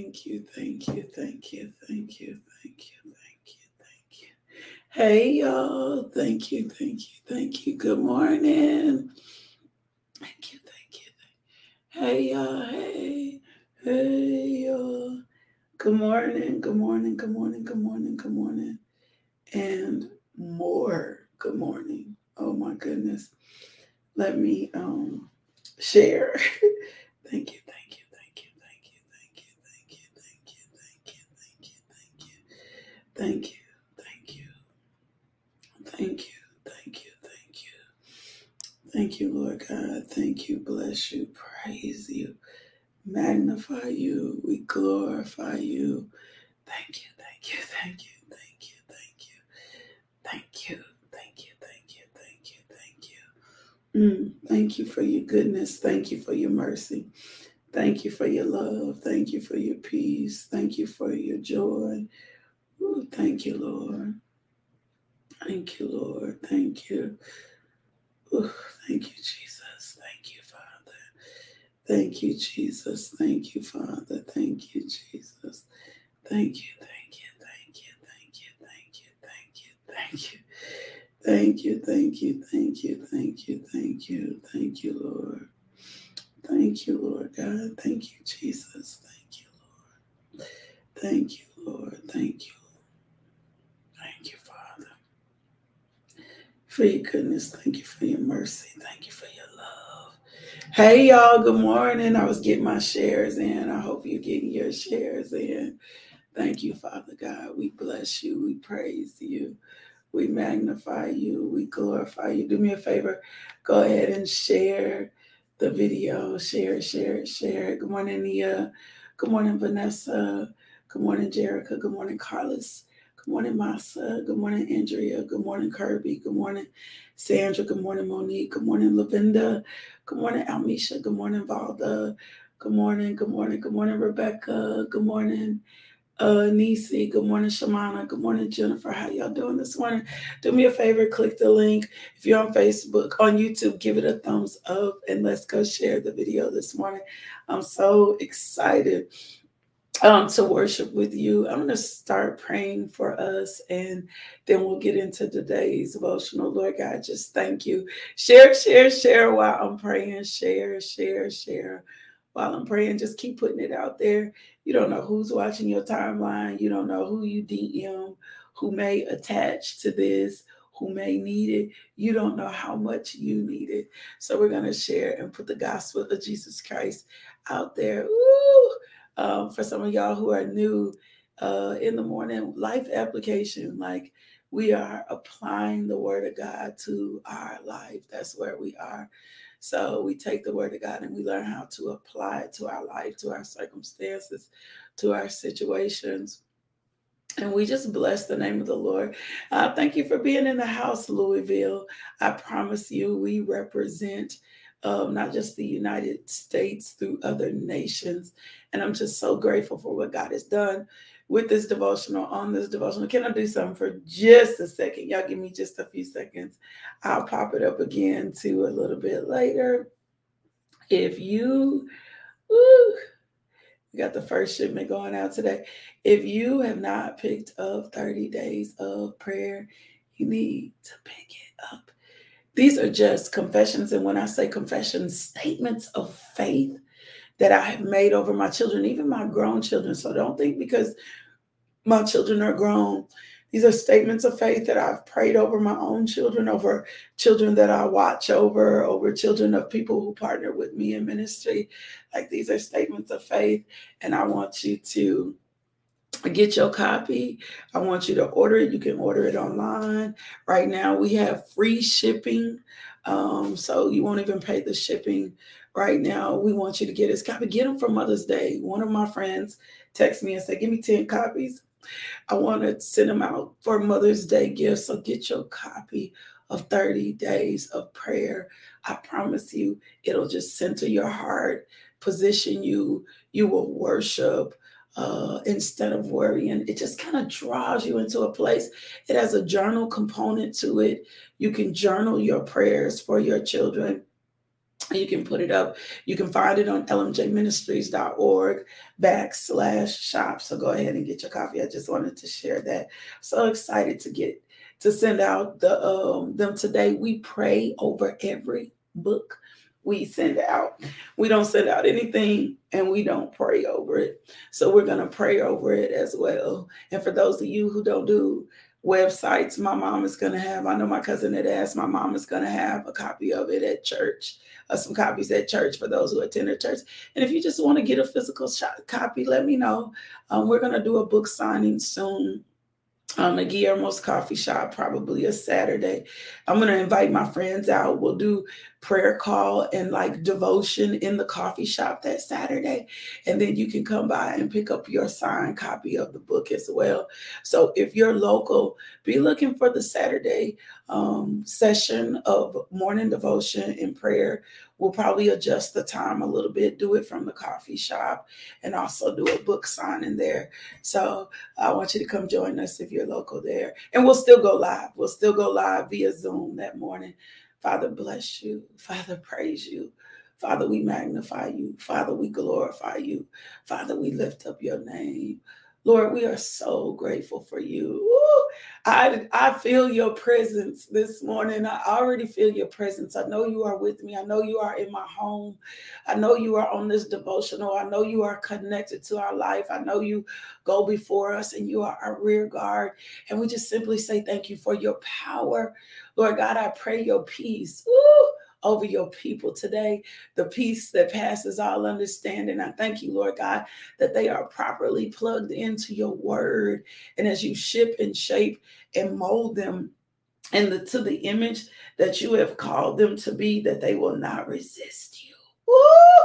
Thank you. Hey, y'all. Thank you. Good morning. Thank you. Hey, y'all. Hey, y'all. Good morning. And more good morning. Oh, my goodness. Let me share. Thank you, Lord God. Thank you, bless you, praise you, magnify you, we glorify you. Thank you. Thank you for your goodness. Thank you for your mercy. Thank you for your love. Thank you for your peace. Thank you for your joy. Ooh, thank you, Lord. Thank you, Lord. Thank you. Ooh, thank you, Jesus. Thank you, Father. Thank you, Jesus. Thank you, Father. Thank you, Jesus. Thank you. Thank you. Thank you, Lord God. Thank you, Jesus. Thank you, Lord. Thank you, Father, for your goodness. Thank you for your mercy. Thank you for your love. Hey, y'all. Good morning. I was getting my shares in. I hope you're getting your shares in. Thank you, Father God. We bless you. We praise you. We magnify you. We glorify you. Do me a favor. Go ahead and share the video. Share. Good morning, Nia. Good morning, Vanessa. Good morning, Jerica. Good morning, Carlos. Good morning, Masa. Good morning, Andrea. Good morning, Kirby. Good morning, Sandra. Good morning, Monique. Good morning, Lavinda. Good morning, Almisha. Good morning, Valda. Good morning. Good morning, Rebecca. Good morning. Nisi, good morning, Shamana. Good morning, Jennifer. How y'all doing this morning? Do me a favor, click the link. If you're on Facebook, on YouTube, give it a thumbs up and let's go share the video this morning. I'm so excited to worship with you. I'm going to start praying for us and then we'll get into today's devotional. Lord God, just thank you. Share while I'm praying. Share. While I'm praying, just keep putting it out there. You don't know who's watching your timeline. You don't know who you DM, who may attach to this, who may need it. You don't know how much you need it. So we're going to share and put the gospel of Jesus Christ out there. Ooh. For some of y'all who are new in the morning, life application, like we are applying the word of God to our life. That's where we are. So we take the word of God and we learn how to apply it to our life, to our circumstances, to our situations. And we just bless the name of the Lord. Thank you for being in the house, Louisville. I promise you, we represent not just the United States through other nations. And I'm just so grateful for what God has done with this devotional, on this devotional. Can I do something for just a second? Y'all give me just a few seconds. I'll pop it up again to a little bit later. If you, we got the first shipment going out today. If you have not picked up 30 Days of Prayer, you need to pick it up. These are just confessions. And when I say confessions, statements of faith that I have made over my children, even my grown children. So don't think because my children are grown. These are statements of faith that I've prayed over my own children, over children that I watch over, over children of people who partner with me in ministry. Like these are statements of faith. And I want you to get your copy. I want you to order it. You can order it online. Right now we have free shipping. So you won't even pay the shipping. Right now, we want you to get his copy. Get them for Mother's Day. One of my friends texted me and said, give me 10 copies. I want to send them out for Mother's Day gifts. So get your copy of 30 Days of Prayer. I promise you, it'll just center your heart, position you. You will worship instead of worrying. It just kind of draws you into a place. It has a journal component to it. You can journal your prayers for your children. You can put it up. You can find it on lmjministries.org/shop. So go ahead and get your coffee. I just wanted to share that. So excited to send out them today. We pray over every book we send out. We don't send out anything and we don't pray over it. So we're going to pray over it as well. And for those of you who don't do websites, my mom is going to have, I know my cousin had asked, my mom is going to have a copy of it at church, some copies at church for those who attend a church. And if you just want to get a physical copy, let me know. We're going to do a book signing soon. At Guillermo's coffee shop, probably a Saturday. I'm going to invite my friends out. We'll do prayer call and like devotion in the coffee shop that Saturday. And then you can come by and pick up your signed copy of the book as well. So if you're local, be looking for the Saturday session of morning devotion and prayer. We'll probably adjust the time a little bit, do it from the coffee shop, and also do a book signing there. So I want you to come join us if you're local there. And we'll still go live. We'll still go live via Zoom that morning. Father, bless you. Father, praise you. Father, we magnify you. Father, we glorify you. Father, we lift up your name. Lord, we are so grateful for you. Woo! I feel your presence this morning. I already feel your presence. I know you are with me. I know you are in my home. I know you are on this devotional. I know you are connected to our life. I know you go before us and you are our rear guard. And we just simply say thank you for your power. Lord God, I pray your peace. Woo! Over your people today, the peace that passes all understanding. I thank you, Lord God, that they are properly plugged into your word. And as you ship and shape and mold them to the image that you have called them to be, that they will not resist you. Woo!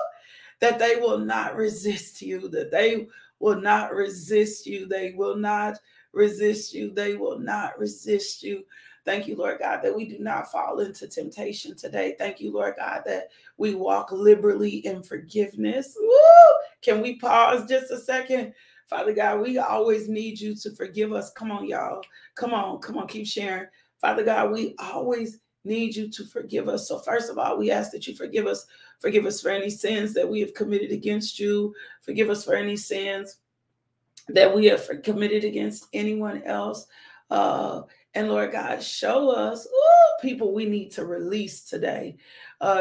That they will not resist you. That they will not resist you. They will not resist you. They will not resist you. Thank you, Lord God, that we do not fall into temptation today. Thank you, Lord God, that we walk liberally in forgiveness. Woo! Can we pause just a second? Father God, we always need you to forgive us. Come on, y'all. Come on, keep sharing. Father God, we always need you to forgive us. So first of all, we ask that you forgive us. Forgive us for any sins that we have committed against you. Forgive us for any sins that we have committed against anyone else. And Lord God, show us people we need to release today.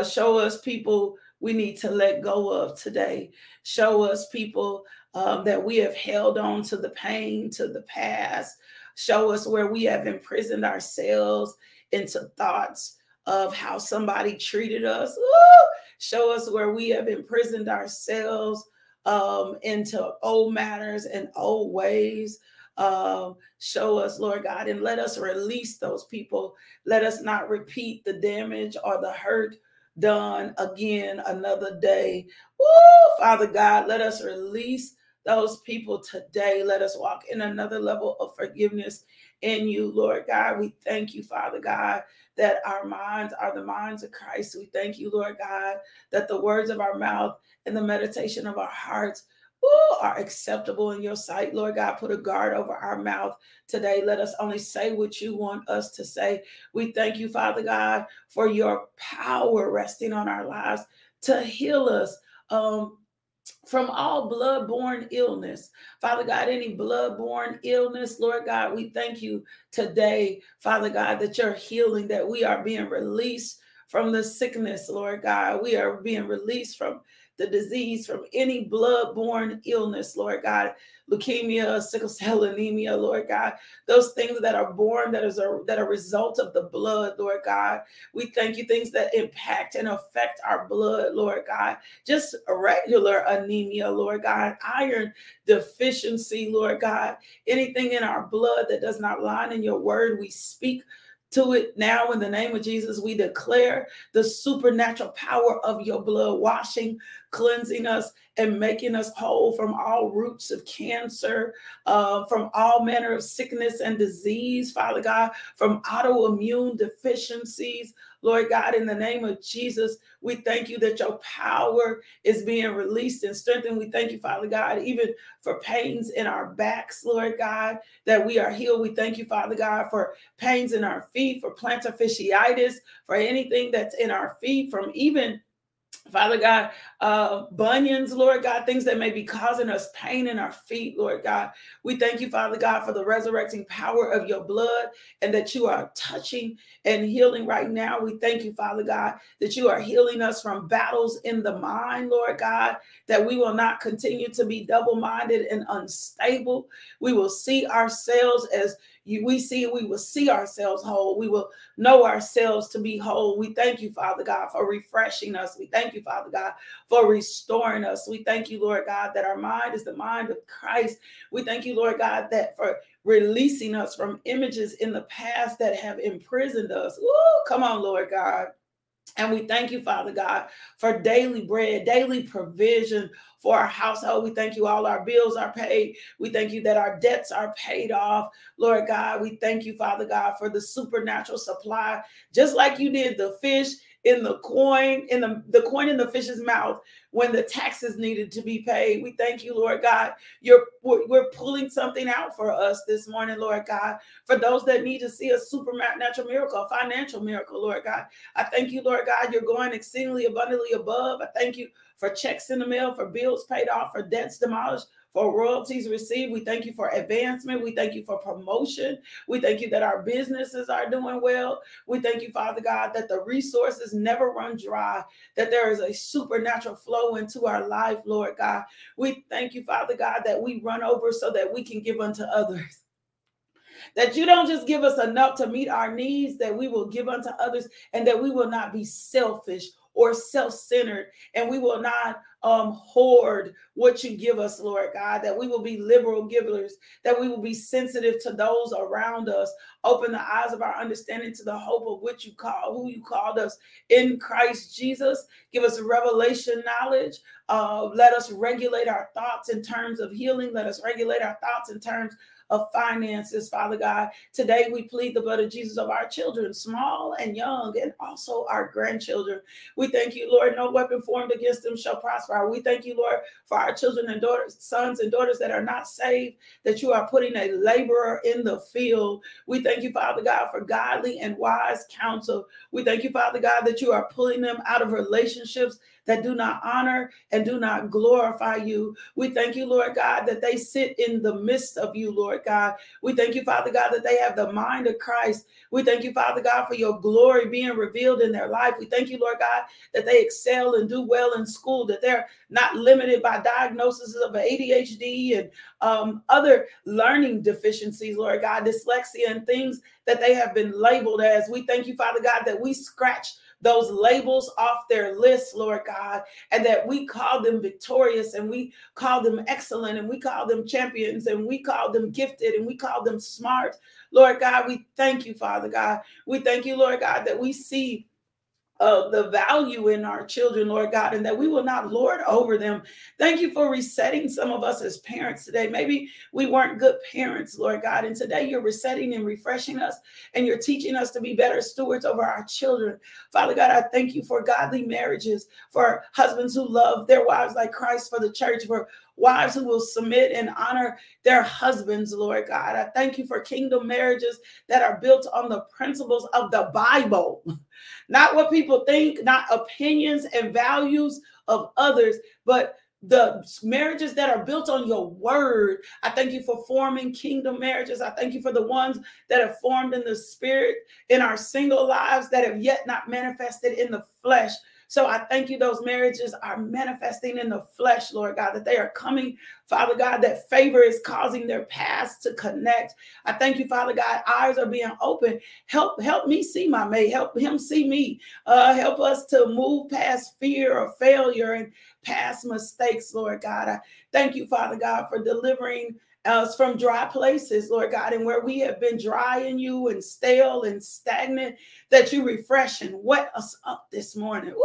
Show us people we need to let go of today. Show us people that we have held on to the pain, to the past. Show us where we have imprisoned ourselves into thoughts of how somebody treated us. Ooh! Show us where we have imprisoned ourselves into old matters and old ways. Show us, Lord God, and let us release those people. Let us not repeat the damage or the hurt done again another day. Woo, Father God, let us release those people today. Let us walk in another level of forgiveness in you, Lord God. We thank you, Father God, that our minds are the minds of Christ. We thank you, Lord God, that the words of our mouth and the meditation of our hearts are acceptable in your sight. Lord God, put a guard over our mouth today. Let us only say what you want us to say. We thank you, Father God, for your power resting on our lives to heal us from all bloodborne illness. Father God, any bloodborne illness, Lord God, we thank you today, Father God, that you're healing, that we are being released from the sickness, Lord God. We are being released from the disease, from any blood-borne illness, Lord God, leukemia, sickle cell anemia, Lord God, those things that are born, that are a result of the blood, Lord God. We thank you, things that impact and affect our blood, Lord God, just irregular anemia, Lord God, iron deficiency, Lord God, anything in our blood that does not line in your word, we speak to it now in the name of Jesus. We declare the supernatural power of your blood washing, cleansing us, and making us whole from all roots of cancer, from all manner of sickness and disease, Father God, from autoimmune deficiencies. Lord God, in the name of Jesus, we thank you that your power is being released and strengthened. We thank you, Father God, even for pains in our backs, Lord God, that we are healed. We thank you, Father God, for pains in our feet, for plantar fasciitis, for anything that's in our feet, from even Father God, bunions, Lord God, things that may be causing us pain in our feet, Lord God. We thank you, Father God, for the resurrecting power of your blood and that you are touching and healing right now. We thank you, Father God, that you are healing us from battles in the mind, Lord God, that we will not continue to be double-minded and unstable. We will see ourselves as we will see ourselves whole. We will know ourselves to be whole. We thank you, Father God, for refreshing us. We thank you, Father God, for restoring us. We thank you, Lord God, that our mind is the mind of Christ. We thank you, Lord God, that for releasing us from images in the past that have imprisoned us. Ooh, come on, Lord God. And we thank you, Father God, for daily bread, daily provision for our household. We thank you all our bills are paid. We thank you that our debts are paid off. Lord God, we thank you, Father God, for the supernatural supply, just like you did the fish in the coin, in the coin in the fish's mouth when the taxes needed to be paid. We thank you, Lord God. We're pulling something out for us this morning, Lord God, for those that need to see a supernatural miracle, a financial miracle, Lord God. I thank you, Lord God, you're going exceedingly abundantly above. I thank you for checks in the mail, for bills paid off, for debts demolished, for royalties received. We thank you for advancement. We thank you for promotion. We thank you that our businesses are doing well. We thank you, Father God, that the resources never run dry, that there is a supernatural flow into our life, Lord God. We thank you, Father God, that we run over so that we can give unto others. That you don't just give us enough to meet our needs, that we will give unto others and that we will not be selfish or self-centered, and we will not hoard what you give us, Lord God, that we will be liberal givers, that we will be sensitive to those around us. Open the eyes of our understanding to the hope of what you call, who you called us in Christ Jesus. Give us revelation knowledge. Let us regulate our thoughts in terms of healing. Let us regulate our thoughts in terms of finances, Father God. Today we plead the blood of Jesus of our children, small and young, and also our grandchildren. We thank you, Lord, no weapon formed against them shall prosper. We thank you, Lord, for our children and daughters, sons and daughters that are not saved, that you are putting a laborer in the field. We thank you, Father God, for godly and wise counsel. We thank you, Father God, that you are pulling them out of relationships that do not honor and do not glorify you. We thank you, Lord God, that they sit in the midst of you, Lord God. We thank you, Father God, that they have the mind of Christ. We thank you, Father God, for your glory being revealed in their life. We thank you, Lord God, that they excel and do well in school, that they're not limited by diagnoses of ADHD and other learning deficiencies, Lord God, dyslexia and things that they have been labeled as. We thank you, Father God, that we scratch those labels off their list, Lord God, and that we call them victorious and we call them excellent and we call them champions and we call them gifted and we call them smart. Lord God, we thank you, Father God. We thank you, Lord God, that we see the value in our children, Lord God, and that we will not lord over them. Thank you for resetting some of us as parents today. Maybe we weren't good parents, Lord God, and today you're resetting and refreshing us, and you're teaching us to be better stewards over our children. Father God, I thank you for godly marriages, for husbands who love their wives like Christ, for the church, for wives who will submit and honor their husbands, Lord God. I thank you for kingdom marriages that are built on the principles of the Bible, not what people think, not opinions and values of others, but the marriages that are built on your word. I thank you for forming kingdom marriages. I thank you for the ones that have formed in the spirit in our single lives that have yet not manifested in the flesh. So I thank you those marriages are manifesting in the flesh, Lord God, that they are coming, Father God, that favor is causing their paths to connect. I thank you, Father God, eyes are being open. Help me see my mate. Help him see me. Help us to move past fear of failure and past mistakes, Lord God. I thank you, Father God, for delivering us from dry places, Lord God, and where we have been dry in you and stale and stagnant, that you refresh and wet us up this morning. Woo!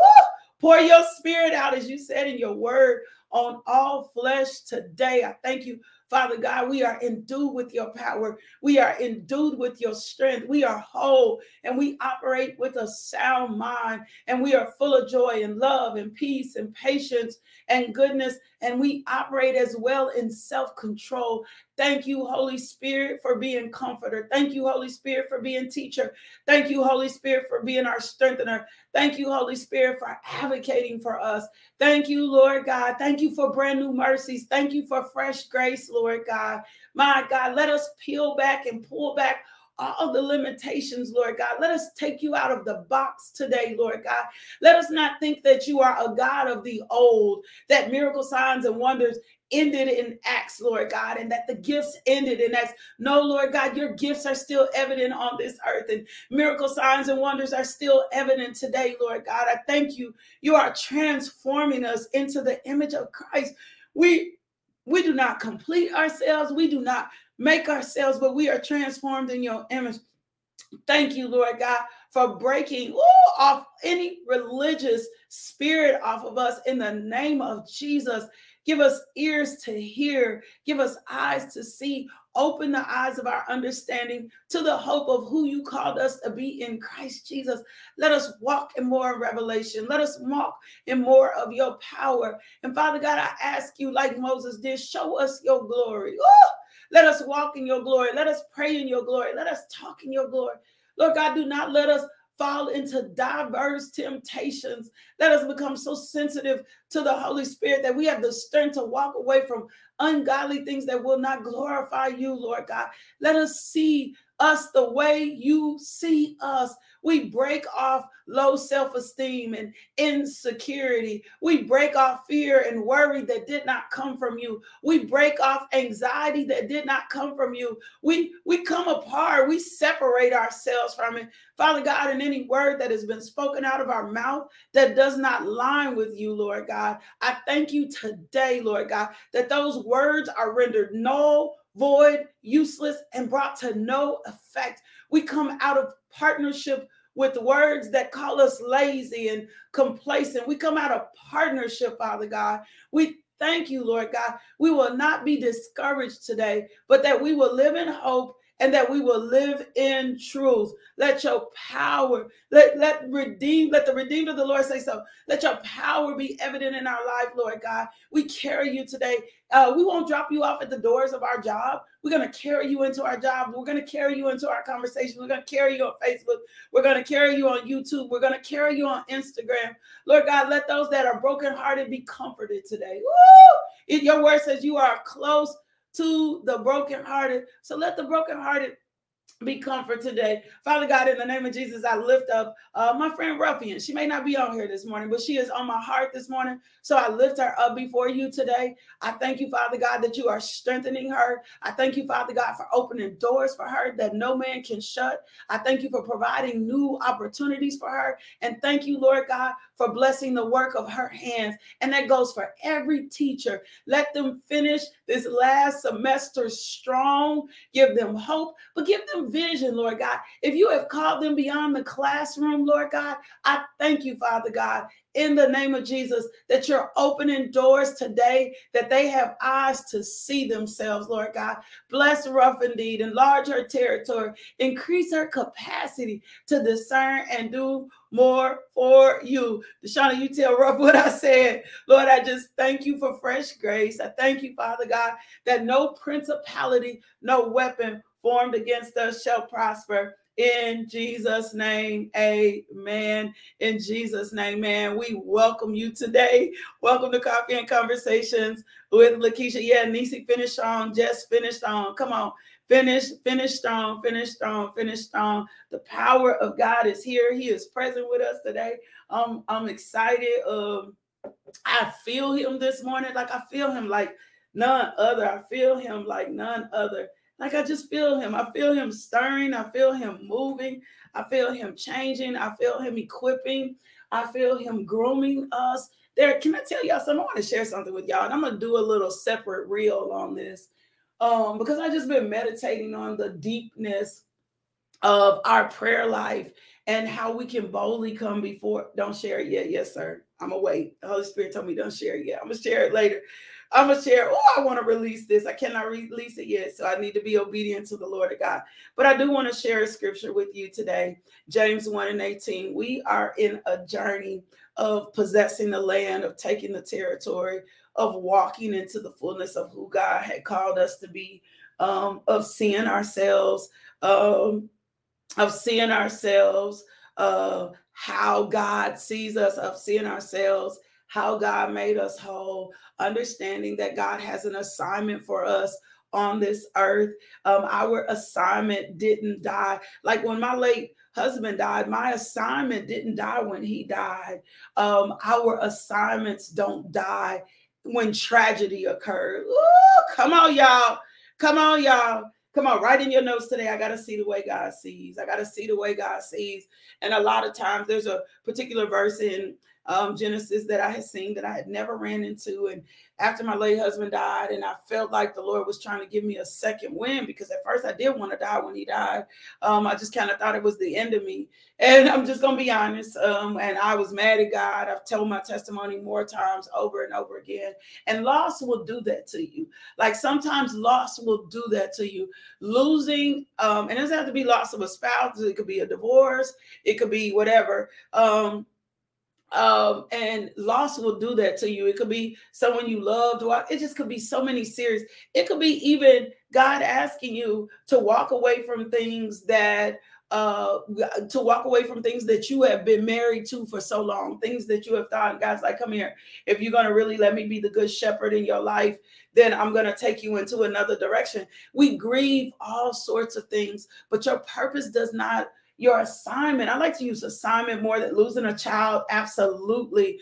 Pour your spirit out, as you said in your word, on all flesh today. I thank you, Father God. We are endued with your power. We are endued with your strength. We are whole and we operate with a sound mind, and we are full of joy and love and peace and patience and goodness. And we operate as well in self-control. Thank you, Holy Spirit, for being comforter. Thank you, Holy Spirit, for being teacher. Thank you, Holy Spirit, for being our strengthener. Thank you, Holy Spirit, for advocating for us. Thank you, Lord God. Thank you for brand new mercies. Thank you for fresh grace, Lord God. My God, let us peel back and pull back all the limitations, Lord God. Let us take you out of the box today, Lord God. Let us not think that you are a God of the old, that miracle signs and wonders ended in Acts, Lord God, and that the gifts ended in Acts. No, Lord God, your gifts are still evident on this earth, and miracle signs and wonders are still evident today, Lord God. I thank you. You are transforming us into the image of Christ. We do not complete ourselves. We do not make ourselves, but we are transformed in your image. Thank you, Lord God, for breaking off any religious spirit off of us in the name of Jesus. Give us ears to hear. Give us eyes to see. Open the eyes of our understanding to the hope of who you called us to be in Christ Jesus. Let us walk in more revelation. Let us walk in more of your power. And Father God, I ask you, like Moses did, show us your glory. Ooh! Let us walk in your glory. Let us pray in your glory. Let us talk in your glory. Lord God, do not let us fall into diverse temptations. Let us become so sensitive to the Holy Spirit that we have the strength to walk away from ungodly things that will not glorify you, Lord God. Let us see us the way you see us. We break off low self-esteem and insecurity. We break off fear and worry that did not come from you. We break off anxiety that did not come from you. We come apart. We separate ourselves from it. Father God, in any word that has been spoken out of our mouth that does not line with you, Lord God, I thank you today, Lord God, that those words are rendered null, void, useless, and brought to no effect. We come out of partnership with words that call us lazy and complacent. We come out of partnership, Father God. We thank you, Lord God. We will not be discouraged today, but that we will live in hope and that we will live in truth. Let your power, let the redeemed of the Lord say so. Let your power be evident in our life, Lord God. We carry you today. We won't drop you off at the doors of our job. We're going to carry you into our job. We're going to carry you into our conversation. We're going to carry you on Facebook. We're going to carry you on YouTube. We're going to carry you on Instagram. Lord God, let those that are brokenhearted be comforted today. Woo! Your word says you are close to the brokenhearted. So let the brokenhearted be comforted today. Father God, in the name of Jesus, I lift up my friend Ruffian. She may not be on here this morning, but she is on my heart this morning. So I lift her up before you today. I thank you, Father God, that you are strengthening her. I thank you, Father God, for opening doors for her that no man can shut. I thank you for providing new opportunities for her. And thank you, Lord God, for blessing the work of her hands. And that goes for every teacher. Let them finish this last semester strong. Give them hope, but give them vision, Lord God. If you have called them beyond the classroom, Lord God, I thank you, Father God, in the name of Jesus, that you're opening doors today, that they have eyes to see themselves, Lord God. Bless Ruff indeed, enlarge her territory, increase her capacity to discern and do more for you. Deshauna, you tell Ruff what I said. Lord, I just thank you for fresh grace. I thank you, Father God, that no principality, no weapon formed against us shall prosper. In Jesus' name, amen. In Jesus' name, man, we welcome you today. Welcome to Coffee and Conversations with Lakeisha. Yeah, Niecy, finish strong. Jess, finish strong. Come on. Finish strong, finish strong, finish strong. The power of God is here. He is present with us today. I'm excited. I feel him this morning. Like I feel him like none other. I feel him like none other. Like I just feel him. I feel him stirring. I feel him moving. I feel him changing. I feel him equipping. I feel him grooming us. There, can I tell y'all something? I want to share something with y'all, and I'm going to do a little separate reel on this because I've just been meditating on the deepness of our prayer life and how we can boldly come before. Don't share it yet. Yes, sir. I'm going to wait. The Holy Spirit told me don't share it yet. I'm going to share it later. I'm going to share, oh, I want to release this. I cannot release it yet, so I need to be obedient to the Lord of God. But I do want to share a scripture with you today, James 1:18. We are in a journey of possessing the land, of taking the territory, of walking into the fullness of who God had called us to be, of seeing ourselves, how God sees us, of seeing ourselves, how God made us whole, understanding that God has an assignment for us on this earth. Our assignment didn't die. Like when my late husband died, my assignment didn't die when he died. Our assignments don't die when tragedy occurs. Ooh, come on, y'all. Come on, y'all. Come on, write in your notes today. I got to see the way God sees. I got to see the way God sees. And a lot of times there's a particular verse in Genesis that I had seen that I had never ran into. And after my late husband died, and I felt like the Lord was trying to give me a second wind, because at first I did want to die when he died. I just kind of thought it was the end of me. And I'm just going to be honest. And I was mad at God. I've told my testimony more times over and over again. And loss will do that to you. Like sometimes loss will do that to you. Losing, and it doesn't have to be loss of a spouse. It could be a divorce. It could be whatever. And loss will do that to you. It could be someone you loved. It just could be so many serious. It could be even God asking you to walk away from things that you have been married to for so long, things that you have thought. God's like, come here. If you're going to really let me be the good shepherd in your life, then I'm going to take you into another direction. We grieve all sorts of things, but your purpose does not. Your assignment, I like to use assignment more than losing a child, absolutely.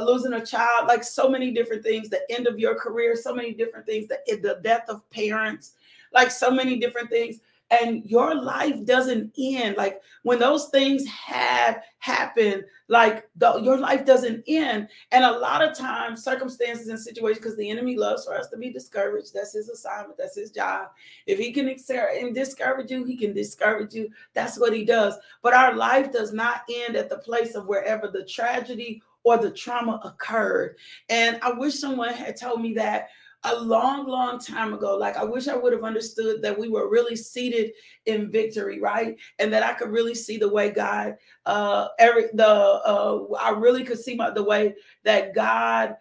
Losing a child, like so many different things, the end of your career, so many different things, the death of parents, like so many different things. And your life doesn't end. Like when those things have happened, like your life doesn't end. And a lot of times circumstances and situations, because the enemy loves for us to be discouraged. That's his assignment. That's his job. If he can discourage you, he can discourage you. That's what he does. But our life does not end at the place of wherever the tragedy or the trauma occurred. And I wish someone had told me that a long, long time ago. Like I wish I would have understood that we were really seated in victory, right? And that I could really see the way God, I really could see the way that God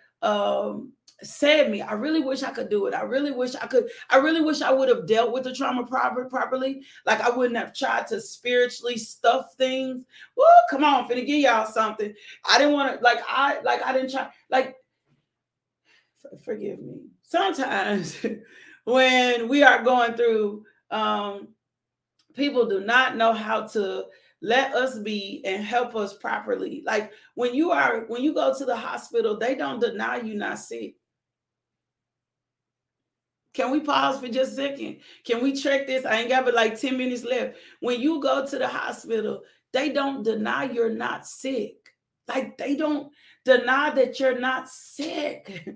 said me. I really wish I could do it. I really wish I could. I really wish I would have dealt with the trauma properly. Like I wouldn't have tried to spiritually stuff things. Woo, come on, finna give y'all something. I didn't want to. I didn't try. Like, forgive me. Sometimes when we are going through, people do not know how to let us be and help us properly. Like when you go to the hospital, they don't deny you not sick. Can we pause for just a second? Can we check this? I ain't got but like 10 minutes left. When you go to the hospital, they don't deny you're not sick. Like they don't deny that you're not sick.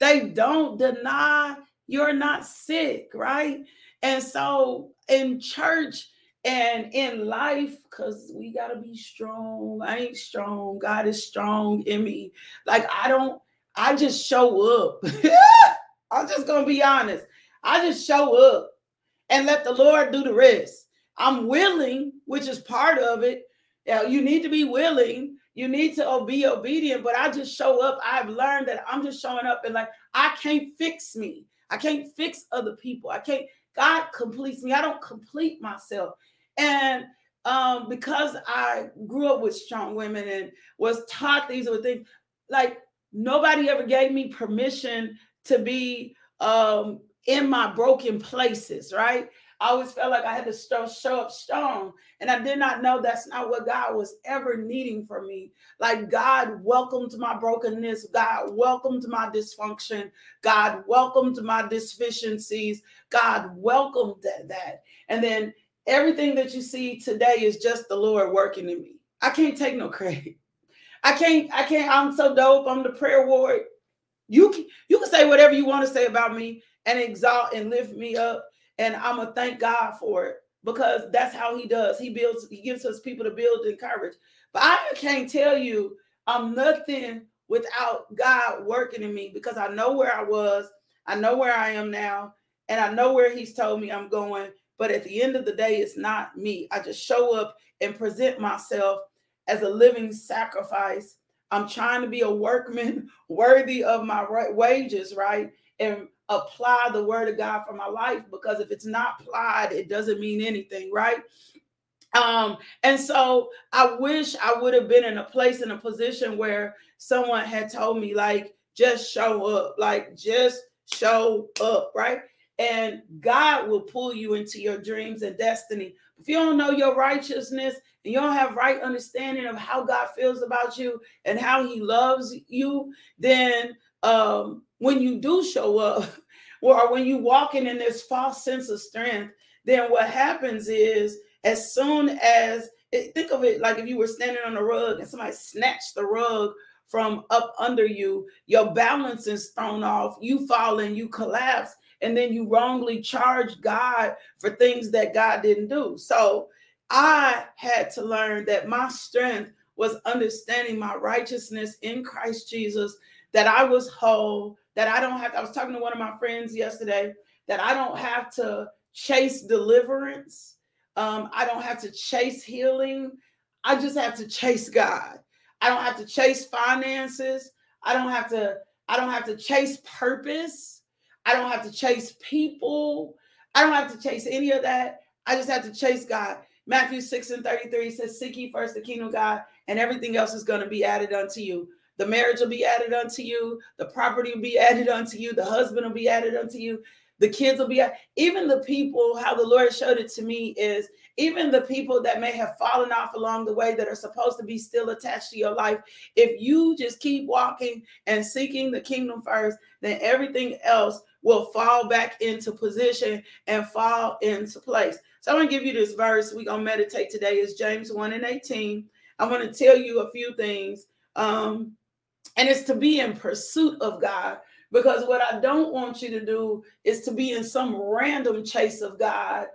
They don't deny you're not sick, right? And so in church and in life, because we got to be strong. I ain't strong. God is strong in me. Like I just show up. I'm just going to be honest. I just show up and let the Lord do the rest. I'm willing, which is part of it. You need to be willing. You need to be obedient, but I just show up. I've learned that I'm just showing up and like, I can't fix me. I can't fix other people. God completes me. I don't complete myself. And because I grew up with strong women and was taught these other things, like nobody ever gave me permission to be in my broken places, right? I always felt like I had to show up strong, and I did not know that's not what God was ever needing from me. Like God welcomed my brokenness. God welcomed my dysfunction. God welcomed my deficiencies. God welcomed that. And then everything that you see today is just the Lord working in me. I can't take no credit. I can't, I'm so dope. I'm the prayer warrior. You can say whatever you want to say about me and exalt and lift me up. And I'm going to thank God for it, because that's how he does. He builds, he gives us people to build and encourage. But I can't tell you I'm nothing without God working in me, because I know where I was, I know where I am now, and I know where he's told me I'm going. But at the end of the day, it's not me. I just show up and present myself as a living sacrifice. I'm trying to be a workman worthy of my wages, right? And apply the word of God for my life, because if it's not applied, it doesn't mean anything, right? And so I wish I would have been in a place, in a position where someone had told me, like, just show up, right? And God will pull you into your dreams and destiny. If you don't know your righteousness and you don't have right understanding of how God feels about you and how he loves you, then when you do show up, or when you walking in this false sense of strength, then what happens is, as soon as, think of it like if you were standing on a rug and somebody snatched the rug from up under you, your balance is thrown off, you fall and you collapse, and then you wrongly charge God for things that God didn't do. So I had to learn that my strength was understanding my righteousness in Christ Jesus, that I was whole, that I don't have to, I was talking to one of my friends yesterday, that I don't have to chase deliverance. I don't have to chase healing. I just have to chase God. I don't have to chase finances. I don't have to chase purpose. I don't have to chase people. I don't have to chase any of that. I just have to chase God. Matthew 6:33 says, "Seek ye first the kingdom of God, and everything else is going to be added unto you." The marriage will be added unto you. The property will be added unto you. The husband will be added unto you. The kids will be, even the people, how the Lord showed it to me is, even the people that may have fallen off along the way that are supposed to be still attached to your life, if you just keep walking and seeking the kingdom first, then everything else will fall back into position and fall into place. So I'm going to give you this verse. We're going to meditate today. It's James 1:18. I'm going to tell you a few things. And it's to be in pursuit of God. Because what I don't want you to do is to be in some random chase of God.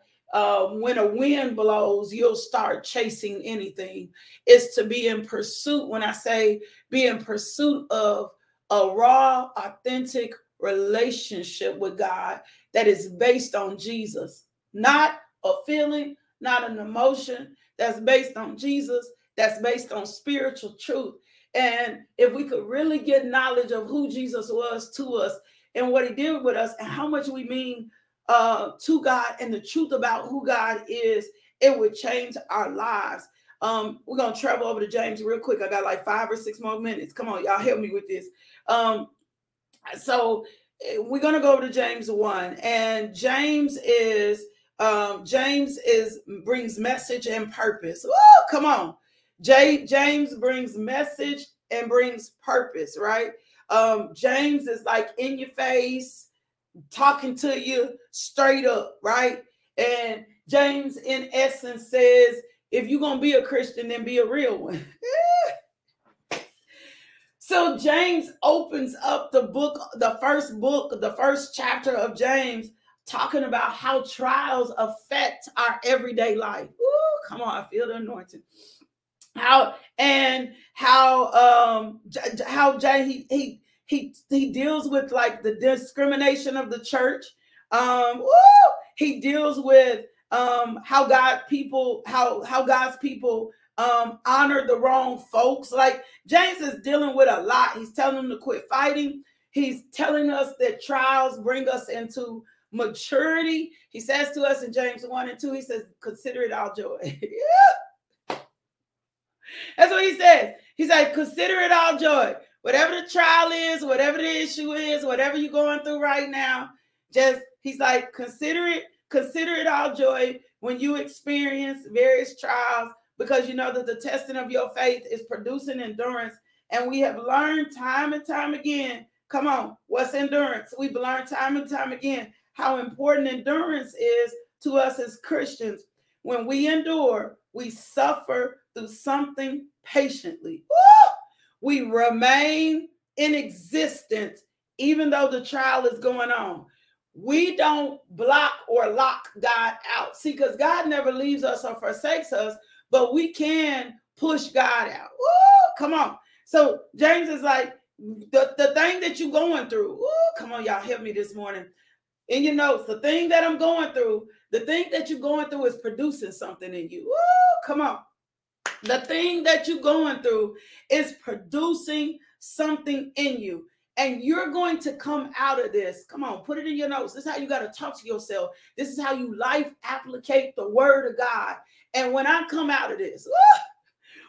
When a wind blows, you'll start chasing anything. It's to be in pursuit. When I say be in pursuit of a raw, authentic relationship with God that is based on Jesus, not a feeling, not an emotion, that's based on Jesus, that's based on spiritual truth. And if we could really get knowledge of who Jesus was to us and what he did with us and how much we mean to God and the truth about who God is, it would change our lives. We're going to travel over to James real quick. I got like 5 or 6 more minutes. Come on, y'all, help me with this. So we're going to go over to James 1. And James brings message and purpose. Woo, come on. James brings message and brings purpose, right? James is like in your face, talking to you straight up, right? And James, in essence, says, if you're going to be a Christian, then be a real one. So James opens up the book, the first chapter of James, talking about how trials affect our everyday life. Ooh, come on, I feel the anointing. How he deals with like the discrimination of the church. He deals with how God's people honor the wrong folks. Like James is dealing with a lot. He's telling them to quit fighting. He's telling us that trials bring us into maturity. He says to us in James 1 and 2, he says, "Consider it all joy." Yeah. That's what he says. He's like, consider it all joy. Whatever the trial is, whatever the issue is, whatever you're going through right now, just, he's like, consider it all joy when you experience various trials, because you know that the testing of your faith is producing endurance. And we have learned time and time again, come on, what's endurance? We've learned time and time again how important endurance is to us as Christians. When we endure, we suffer through something patiently. Woo! We remain in existence, even though the trial is going on. We don't block or lock God out. See, because God never leaves us or forsakes us, but we can push God out. Woo! Come on. So James is like, the thing that you're going through, ooh, come on, y'all, help me this morning. In your notes, the thing that I'm going through, the thing that you're going through is producing something in you. Ooh, come on. The thing that you're going through is producing something in you. And you're going to come out of this. Come on, put it in your notes. This is how you got to talk to yourself. This is how you life applicate the word of God. And when I come out of this, ooh,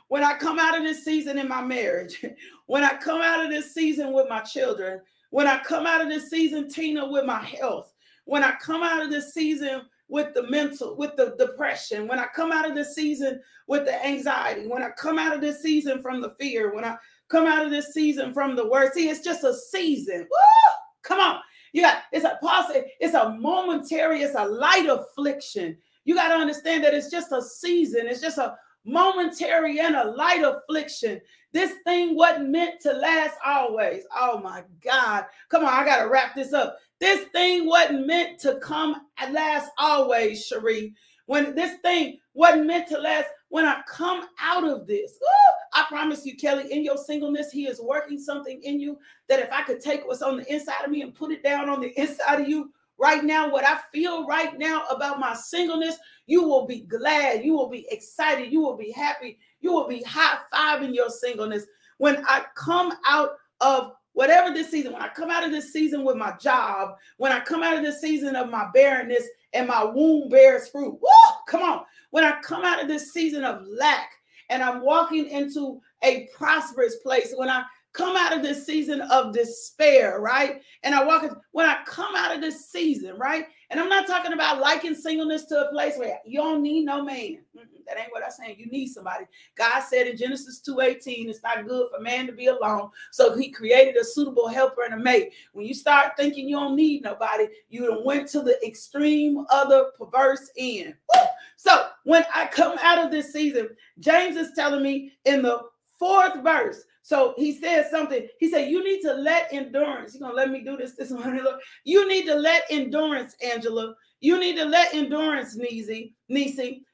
when I come out of this season in my marriage, when I come out of this season with my children, when I come out of this season, Tina, with my health, when I come out of this season with the mental, with the depression, when I come out of this season with the anxiety, when I come out of this season from the fear, when I come out of this season from the word. See, it's just a season. Woo! Come on. You got, it's a pause. It's a momentary, it's a light affliction. You got to understand that it's just a season. It's just a momentary and a light affliction. This thing wasn't meant to last always. Oh my God. Come on, I got to wrap this up. This thing wasn't meant to come and last always, Cherie. When this thing wasn't meant to last, when I come out of this, ooh, I promise you, Kelly, in your singleness, he is working something in you that if I could take what's on the inside of me and put it down on the inside of you right now, what I feel right now about my singleness, you will be glad. You will be excited. You will be happy. You will be high-fiving your singleness. When I come out of whatever this season, when I come out of this season with my job, when I come out of this season of my barrenness and my womb bears fruit, woo, come on. When I come out of this season of lack and I'm walking into a prosperous place, when I come out of this season of despair, right? And I walk in, when I come out of this season, right? And I'm not talking about liking singleness to a place where you don't need no man. That ain't what I'm saying. You need somebody. God said in Genesis 2:18, it's not good for man to be alone. So he created a suitable helper and a mate. When you start thinking you don't need nobody, you done went to the extreme other perverse end. Woo! So when I come out of this season, James is telling me in the 4th verse, so he says something. He said, you need to let endurance. You're going to let me do this morning, Lord. You need to let endurance, Angela. You need to let endurance, Niecy.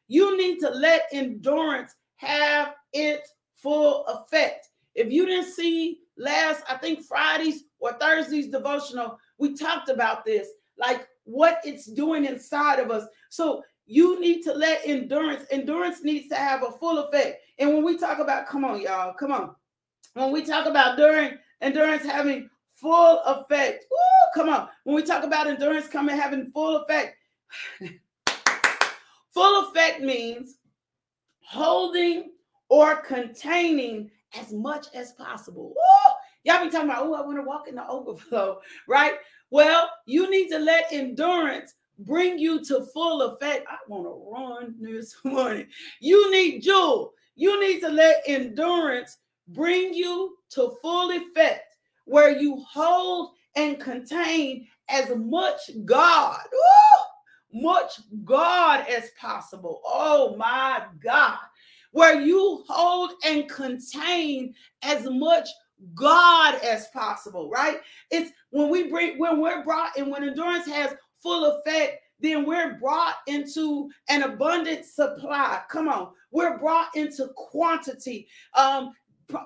You need to let endurance have its full effect. If you didn't see last, I think Friday's or Thursday's devotional, we talked about this, like what it's doing inside of us. So you need to let endurance. Endurance needs to have a full effect. And when we talk about, come on, y'all, come on. When we talk about endurance having full effect, woo, come on. When we talk about endurance coming having full effect, full effect means holding or containing as much as possible. Woo! Y'all be talking about, oh, I want to walk in the overflow, right? Well, you need to let endurance bring you to full effect. I want to run this morning. You need Jewel. You need to let endurance bring you to full effect where you hold and contain as much God, woo, much God as possible. Oh my God, where you hold and contain as much God as possible, right? It's when we're brought and when endurance has full effect, then we're brought into an abundant supply. Come on, we're brought into quantity.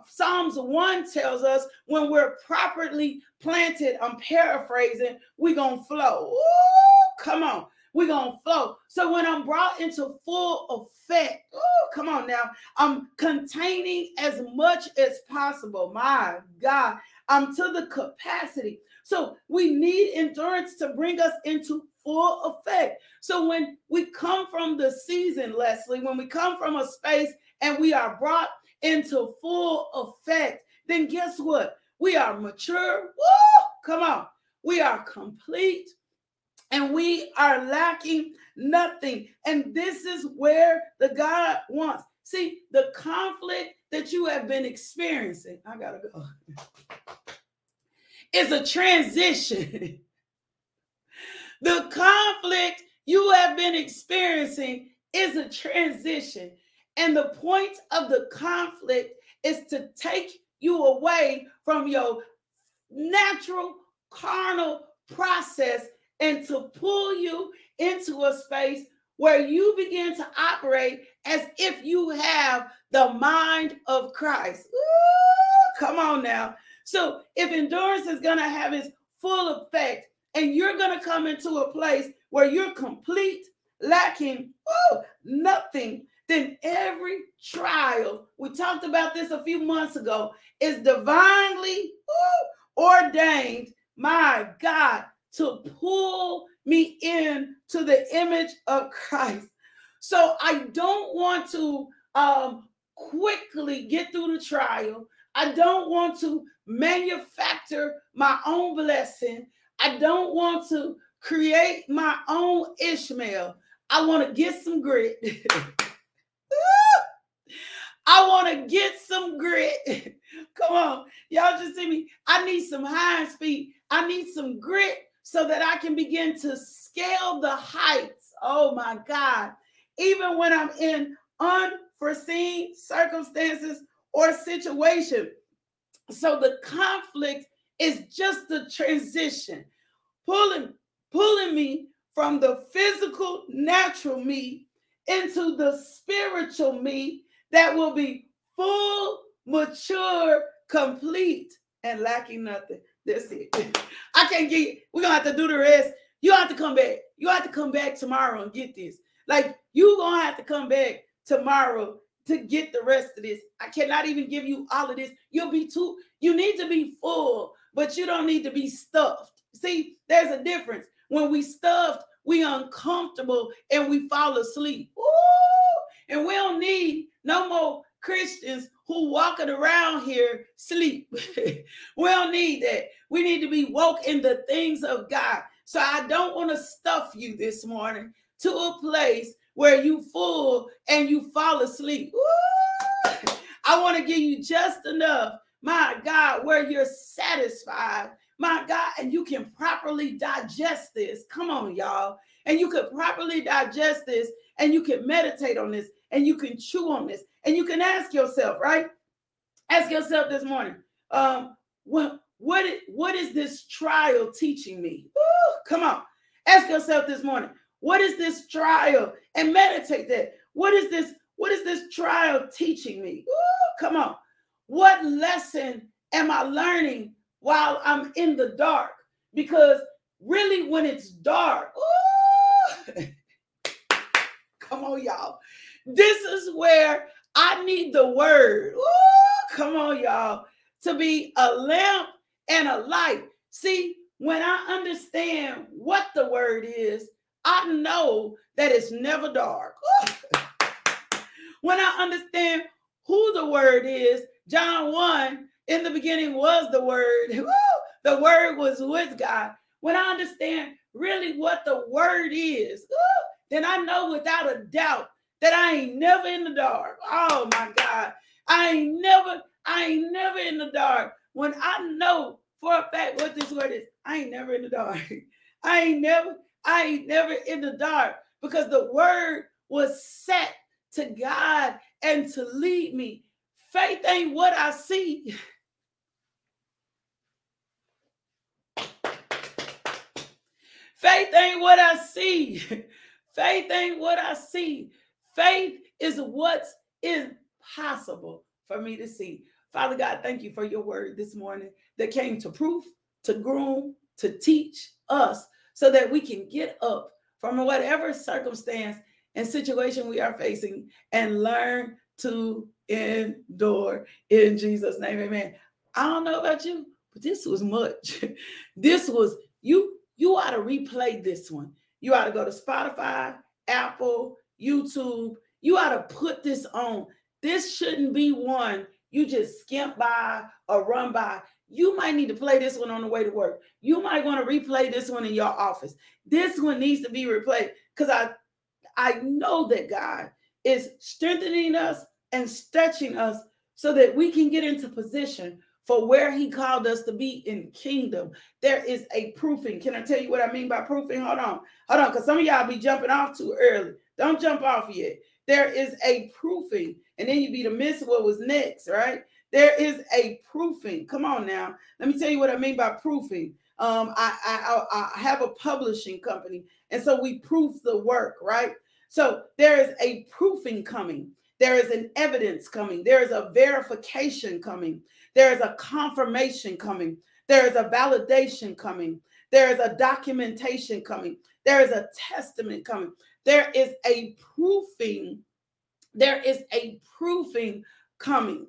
Psalms 1 tells us when we're properly planted, I'm paraphrasing, we're going to flow. Ooh, come on. We're going to flow. So when I'm brought into full effect, ooh, come on now, I'm containing as much as possible. My God, I'm to the capacity. So we need endurance to bring us into full effect. So when we come from the season, Leslie, when we come from a space and we are brought into full effect, then guess what? We are mature. Woo! Come on. We are complete and we are lacking nothing. And this is where the God wants. See, the conflict that you have been experiencing, I gotta go, is a transition. The conflict you have been experiencing is a transition. And the point of the conflict is to take you away from your natural carnal process and to pull you into a space where you begin to operate as if you have the mind of Christ. Ooh, Come on now. So if endurance is going to have its full effect and you're going to come into a place where you're complete, lacking nothing, then every trial, we talked about this a few months ago, is divinely ordained, my God, to pull me in to the image of Christ. So I don't want to quickly get through the trial. I don't want to manufacture my own blessing. I don't want to create my own Ishmael. I want to get some grit. I want to get some grit. Come on. Y'all just see me. I need some hinds feet. I need some grit so that I can begin to scale the heights. Oh my God. Even when I'm in unforeseen circumstances or situation. So the conflict is just the transition, pulling me from the physical, natural me into the spiritual me that will be full, mature, complete, and lacking nothing. That's it. I can't get it. We're going to have to do the rest. You have to come back. You have to come back tomorrow and get this. Like, you're going to have to come back tomorrow to get the rest of this. I cannot even give you all of this. You need to be full, but you don't need to be stuffed. See, there's a difference. When we stuffed, we uncomfortable and we fall asleep. Ooh, and we don't need no more Christians who walking around here sleep. We don't need that. We need to be woke in the things of God. So I don't want to stuff you this morning to a place where you full and you fall asleep. Ooh, I want to give you just enough, my God, where you're satisfied, my God, and you can properly digest this. Come on, y'all. And you can properly digest this, and you can meditate on this, and you can chew on this, and you can ask yourself, right? Ask yourself this morning, what is this trial teaching me? Ooh, come on. Ask yourself this morning, what is this trial? And meditate that. What is this trial teaching me? Ooh, come on. What lesson am I learning while I'm in the dark? Because really when it's dark, ooh, come on, y'all. This is where I need the word. Ooh, come on, y'all, to be a lamp and a light. See, when I understand what the word is, I know that it's never dark. When I understand who the word is, John 1, in the beginning was the word. The word was with God. When I understand really what the word is, then I know without a doubt that I ain't never in the dark. Oh my God. I ain't never in the dark. When I know for a fact what this word is, I ain't never in the dark. I ain't never in the dark, because the word was set to guide and to lead me. Faith ain't what I see. Faith ain't what I see. Faith ain't what I see. Faith is what's impossible for me to see. Father God, thank you for your word this morning that came to proof, to groom, to teach us, so that we can get up from whatever circumstance and situation we are facing and learn to endure. In Jesus' name, amen. I don't know about you, but this was much. This was, you ought to replay this one. You ought to go to Spotify, Apple, YouTube. You ought to put this on. This shouldn't be one you just skimp by or run by. You might need to play this one on the way to work. You might want to replay this one in your office. This one needs to be replayed, because I know that God is strengthening us and stretching us so that we can get into position for where he called us to be in kingdom. There is a proofing. Can I tell you what I mean by proofing? Hold on, because some of y'all be jumping off too early. Don't jump off yet. There is a proofing, and then you be to miss what was next, right? There is a proofing. Come on now. Let me tell you what I mean by proofing. I have a publishing company, and so we proof the work, right? So there is a proofing coming. There is an evidence coming. There is a verification coming. There is a confirmation coming. There is a validation coming. There is a documentation coming. There is a testament coming. There is a proofing. There is a proofing coming. Woo,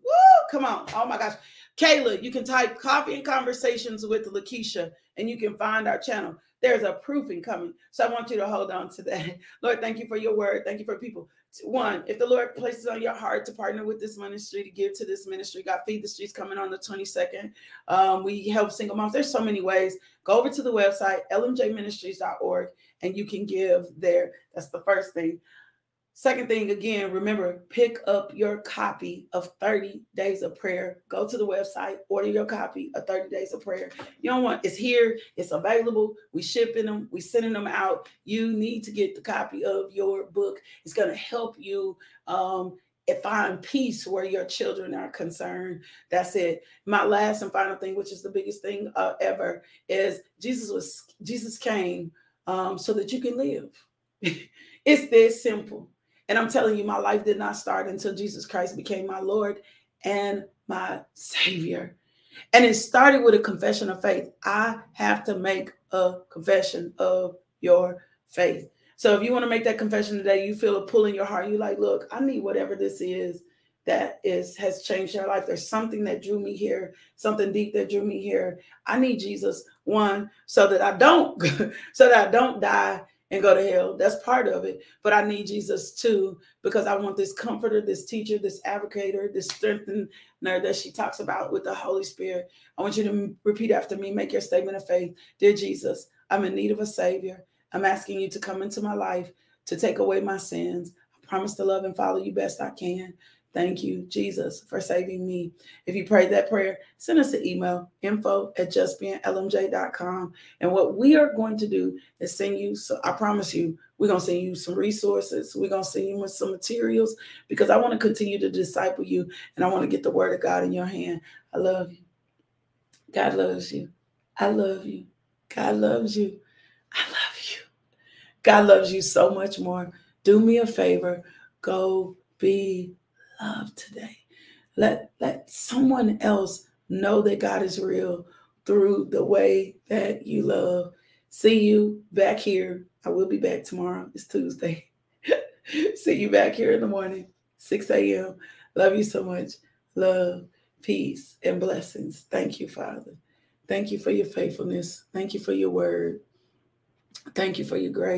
come on. Oh my gosh. Kayla, you can type Coffee and Conversations with Lakeisha and you can find our channel. There's a proofing coming. So I want you to hold on to that. Lord, thank you for your word. Thank you for people. One, if the Lord places on your heart to partner with this ministry, to give to this ministry, God Feed the Streets coming on the 22nd. We help single moms. There's so many ways. Go over to the website, lmjministries.org, and you can give there. That's the first thing. Second thing, again, remember, pick up your copy of 30 Days of Prayer. Go to the website, order your copy of 30 Days of Prayer. You don't want, it's here, it's available. We shipping them, we sending them out. You need to get the copy of your book. It's going to help you find peace where your children are concerned. That's it. My last and final thing, which is the biggest thing ever, is Jesus came so that you can live. It's this simple. And I'm telling you, my life did not start until Jesus Christ became my Lord and my Savior. And it started with a confession of faith. I have to make a confession of your faith. So if you want to make that confession today, you feel a pull in your heart. You're like, look, I need whatever this is that has changed your life. There's something that drew me here, something deep that drew me here. I need Jesus, one, so that I don't die and go to hell. That's part of it. But I need Jesus too, because I want this comforter, this teacher, this advocator, this strengthener that she talks about with the Holy Spirit. I want you to repeat after me. Make your statement of faith. Dear Jesus, I'm in need of a Savior. I'm asking you to come into my life to take away my sins. I promise to love and follow you best I can. Thank you, Jesus, for saving me. If you prayed that prayer, send us an email, info@justbeinglmj.com. And what we are going to do is send you, so I promise you, we're going to send you some resources. We're going to send you some materials because I want to continue to disciple you and I want to get the word of God in your hand. I love you. God loves you. I love you. God loves you. I love you. God loves you so much more. Do me a favor. Go be love today. Let someone else know that God is real through the way that you love. See you back here. I will be back tomorrow. It's Tuesday. See you back here in the morning, 6 a.m. Love you so much. Love, peace, and blessings. Thank you, Father. Thank you for your faithfulness. Thank you for your word. Thank you for your grace.